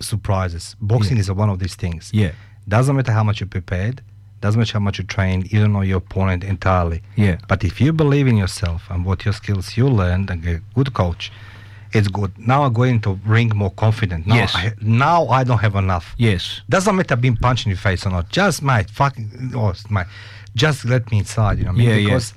surprises. Boxing yeah. is one of these things. Yeah. Doesn't matter how much you're prepared. Doesn't matter how much you train, you don't know your opponent entirely. Yeah. But if you believe in yourself and what your skills you learned and a good coach, it's good. Now I'm going to ring more confident. Now yes. I, now I don't have enough. Yes. Doesn't matter being punched in the face or not. Just my fucking, or my, just let me inside. You know what I mean? Yeah, because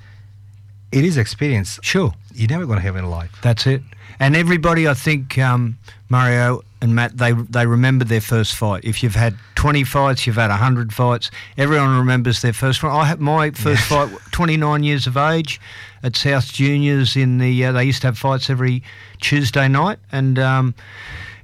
yeah. it is experience. Sure. You're never going to have in life. That's it. And everybody, I think, um, Mario and Matt, they they remember their first fight. If you've had twenty fights, you've had one hundred fights, everyone remembers their first one. I had my first yeah. fight, twenty-nine years of age, at South Juniors in the, uh, they used to have fights every Tuesday night, and um,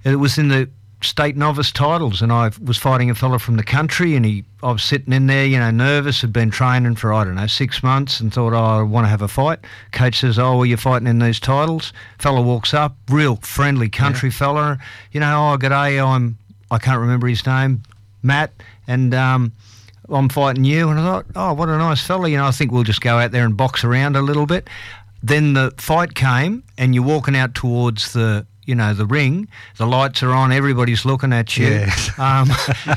it was in the state novice titles, and I was fighting a fella from the country, and he, I was sitting in there, you know, nervous, had been training for, I don't know, six months, and thought, oh, I want to have a fight. Coach says, oh, well, you're fighting in these titles. Fella walks up, real friendly country yeah. fella, you know, oh, g'day, I'm, I can't remember his name, Matt, and um, I'm fighting you, and I thought, oh, what a nice fella, you know, I think we'll just go out there and box around a little bit. Then the fight came, and you're walking out towards the, you know, the ring, the lights are on, everybody's looking at you. Yes. Um,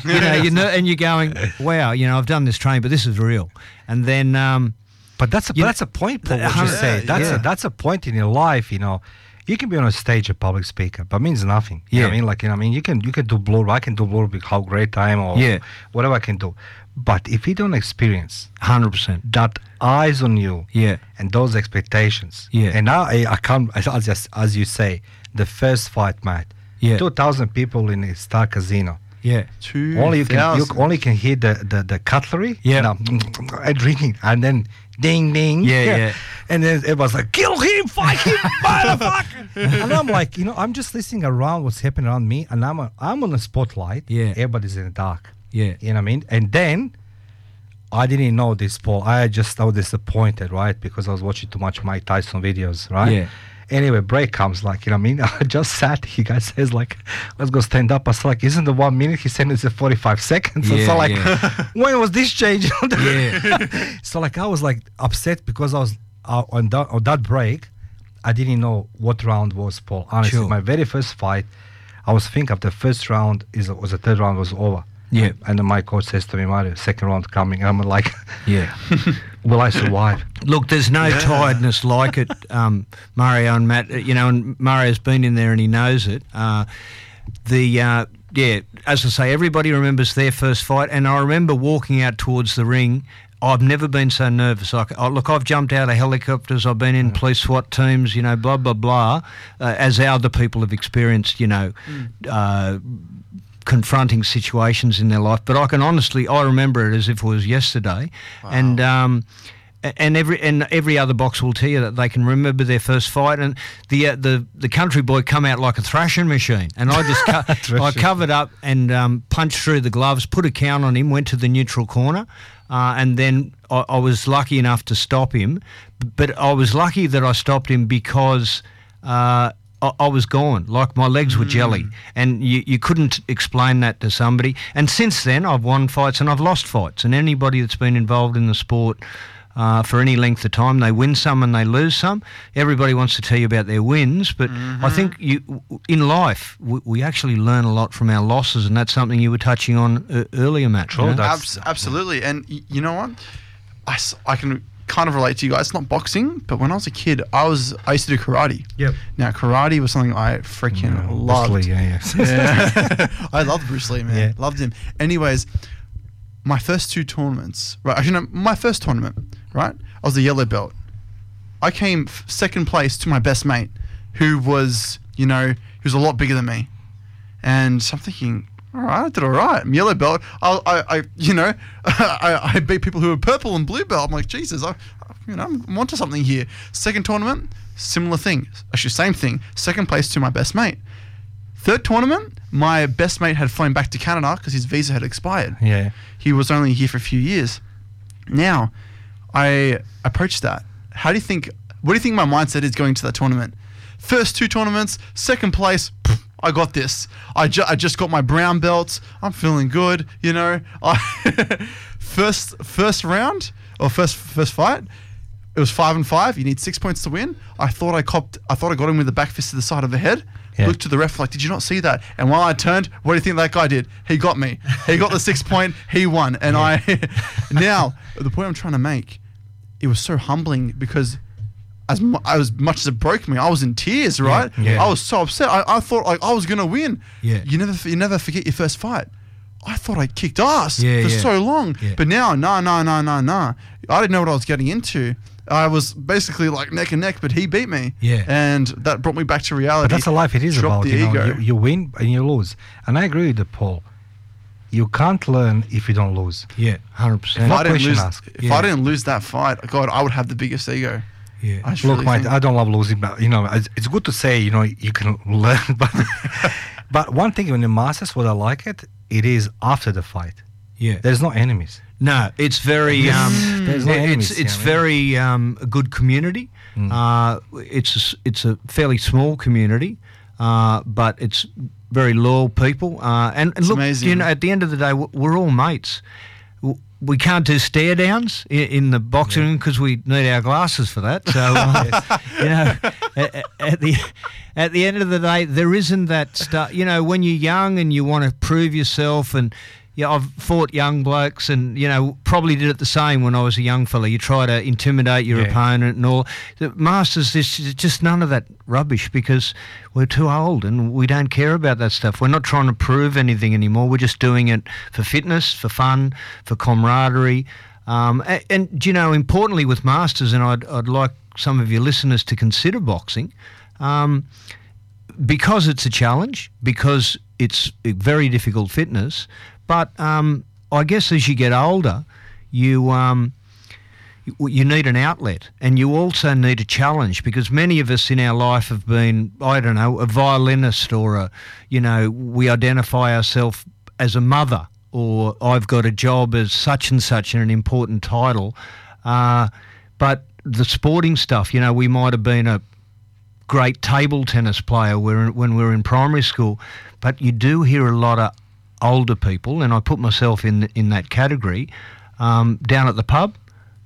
you know, you know, and you're going, wow, you know, I've done this training, but this is real. And then... Um, but that's a, that's know, a point, Paul, what you say. That's, yeah. a, that's a point in your life, you know. You can be on a stage, a public speaker, but it means nothing. You yeah. know what I mean? Like, you know, I mean, you can, you can do blur. I can do blur with how great I am or yeah. whatever I can do. But if you don't experience... one hundred percent. That eyes on you yeah. and those expectations. Yeah. And now I, I can't, as, as you say... The first fight, Matt. Yeah. Two thousand people in a Star Casino. Yeah. Two only you can you only can hear the, the, the cutlery. Yeah. And, um, and drinking and then ding ding. Yeah, yeah, yeah. And then it was like kill him, fight him, motherfucker. And I'm like, you know, I'm just listening around what's happening around me, and I'm a, I'm on the spotlight. Yeah. Everybody's in the dark. Yeah. You know what I mean? And then I didn't know this, Paul. I just I was disappointed, right? Because I was watching too much Mike Tyson videos, right? Yeah. Anyway, break comes, like, you know what I mean? I just sat, he guy says, like, let's go stand up. I was like, isn't the one minute? He said it's forty-five seconds. Yeah, so, like, yeah. when was this change? yeah. So, like, I was, like, upset because I was uh, on, that, on that break. I didn't know what round was, Paul. Honestly, sure. my very first fight, I was thinking of the first round is was the third round was over. Yeah. And then my coach says to me, Mario, second round coming. And I'm like, yeah, will I survive? Look, there's no yeah. tiredness like it, um, Mario and Matt. You know, and Mario's been in there and he knows it. Uh, the uh, yeah, as I say, everybody remembers their first fight. And I remember walking out towards the ring. I've never been so nervous. I, I, look, I've jumped out of helicopters. I've been in yeah. police SWAT teams, you know, blah, blah, blah, uh, as other people have experienced, you know, mm. uh, confronting situations in their life. But I can honestly, I remember it as if it was yesterday. Wow. And um, and every and every other box will tell you that they can remember their first fight. And the uh, the, the country boy come out like a thrashing machine. And I just co- I covered up and um, punched through the gloves, put a count on him, went to the neutral corner. Uh, and then I, I was lucky enough to stop him. But I was lucky that I stopped him because uh, I, I was gone. Like, my legs were mm. jelly. And you, you couldn't explain that to somebody. And since then, I've won fights and I've lost fights. And anybody that's been involved in the sport uh, for any length of time, they win some and they lose some. Everybody wants to tell you about their wins. But mm-hmm. I think you, in life, we, we actually learn a lot from our losses. And that's something you were touching on uh, earlier, Matt. Sure, you know? Abs- absolutely. And y- you know what? I, I can kind of relate to you guys. It's not boxing, but when I was a kid, I was I used to do karate. Yep. Now, karate was something I freaking yeah, loved. Bruce Lee, yeah, yeah. yeah. I loved Bruce Lee, man. Yeah. Loved him. Anyways, my first two tournaments, right? Actually, no, my first tournament, right? I was a yellow belt. I came f- second place to my best mate, who was, you know, he was a lot bigger than me. And so I'm thinking, all right, I did all right. I'm yellow belt. I, I, I you know, I, I beat people who were purple and blue belt. I'm like, Jesus, I, I you know, I'm onto something here. Second tournament, similar thing. Actually, same thing. Second place to my best mate. Third tournament, my best mate had flown back to Canada because his visa had expired. Yeah. He was only here for a few years. Now, I approached that. How do you think, what do you think my mindset is going to that tournament? First two tournaments, second place, pff, I got this. I, ju- I just got my brown belt. I'm feeling good, you know. I first first round or first first fight, it was five and five. You need six points to win. I thought I copped. I thought I got him with the back fist to the side of the head. Yeah. Looked to the ref like, did you not see that? And while I turned, what do you think that guy did? He got me. He got the six point. He won. And yeah. I now the point I'm trying to make, it was so humbling because as mu- as much as it broke me, I was in tears. Right? Yeah. Yeah. I was so upset. I, I thought like I was gonna win. Yeah. You never you never forget your first fight. I thought I kicked ass yeah, for yeah. so long, yeah. but now nah nah nah nah nah. I didn't know what I was getting into. I was basically like neck and neck, but he beat me. Yeah. And that brought me back to reality. But that's the life it is about, you know, you, you win and you lose. And I agree with you, Paul. You can't learn if you don't lose. Yeah, one hundred percent. If, I didn't lose, ask. if yeah. I didn't lose that fight, God, I would have the biggest ego. Yeah. I Look, really mate, I don't love losing, but, you know, it's, it's good to say, you know, you can learn. But, but one thing, when you master what I like it, it is after the fight. Yeah. There's no enemies. No, it's very um, mm. no it's it's yeah, very um, a good community. Mm. Uh, it's a, it's a fairly small community, uh, but it's very loyal people. Uh, and, and look, amazing. You know, at the end of the day, we're all mates. We can't do stare downs in, in the boxing yeah. room because we need our glasses for that. So, uh, you know, at, at the at the end of the day, there isn't that stuff. You know, when you're young and you want to prove yourself and. Yeah, I've fought young blokes and, you know, probably did it the same when I was a young fella. You try to intimidate your yeah. opponent and all. The Masters, there's just none of that rubbish because we're too old and we don't care about that stuff. We're not trying to prove anything anymore. We're just doing it for fitness, for fun, for camaraderie. Um, and, and, you know, importantly with Masters, and I'd, I'd like some of your listeners to consider boxing, um, because it's a challenge, because it's very difficult fitness. But um, I guess as you get older, you um, you need an outlet and you also need a challenge because many of us in our life have been, I don't know, a violinist or, a, you know, we identify ourselves as a mother or I've got a job as such and such and an important title. Uh, but the sporting stuff, you know, we might have been a great table tennis player when we were in primary school, but you do hear a lot of older people, and I put myself in in that category, um, down at the pub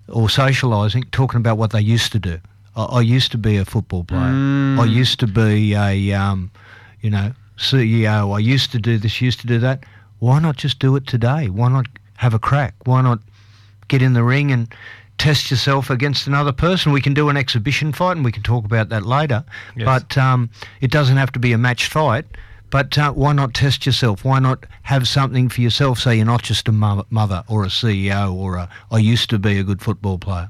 or socialising, talking about what they used to do. I, I used to be a football player. Mm. I used to be a, um, you know, C E O, I used to do this, used to do that. Why not just do it today? Why not have a crack? Why not get in the ring and test yourself against another person? We can do an exhibition fight, and we can talk about that later. Yes. But um, it doesn't have to be a match fight. But uh, why not test yourself? Why not have something for yourself so you're not just a mother or a C E O or a, I used to be a good football player?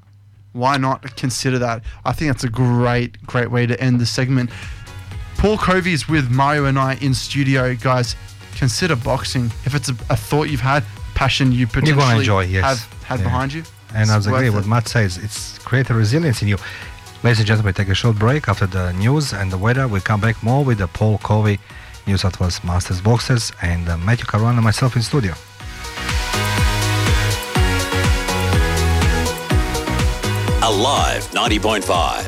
Why not consider that? I think that's a great, great way to end the segment. Paul Covi is with Mario and I in studio. Guys, consider boxing. If it's a, a thought you've had, passion you potentially enjoy, yes. have had yeah. behind you. And I agree with what Matt says. It's create a resilience in you. Ladies and gentlemen, take a short break after the news and the weather. We'll come back more with the Paul Covi, New South Wales Masters boxers, and uh, Matthew Caruana and myself in studio. Alive ninety point five.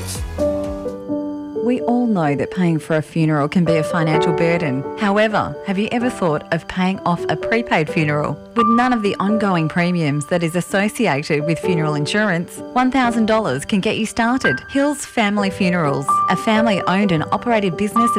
We all know that paying for a funeral can be a financial burden. However, have you ever thought of paying off a prepaid funeral? With none of the ongoing premiums that is associated with funeral insurance, one thousand dollars can get you started. Hills Family Funerals, a family-owned and operated business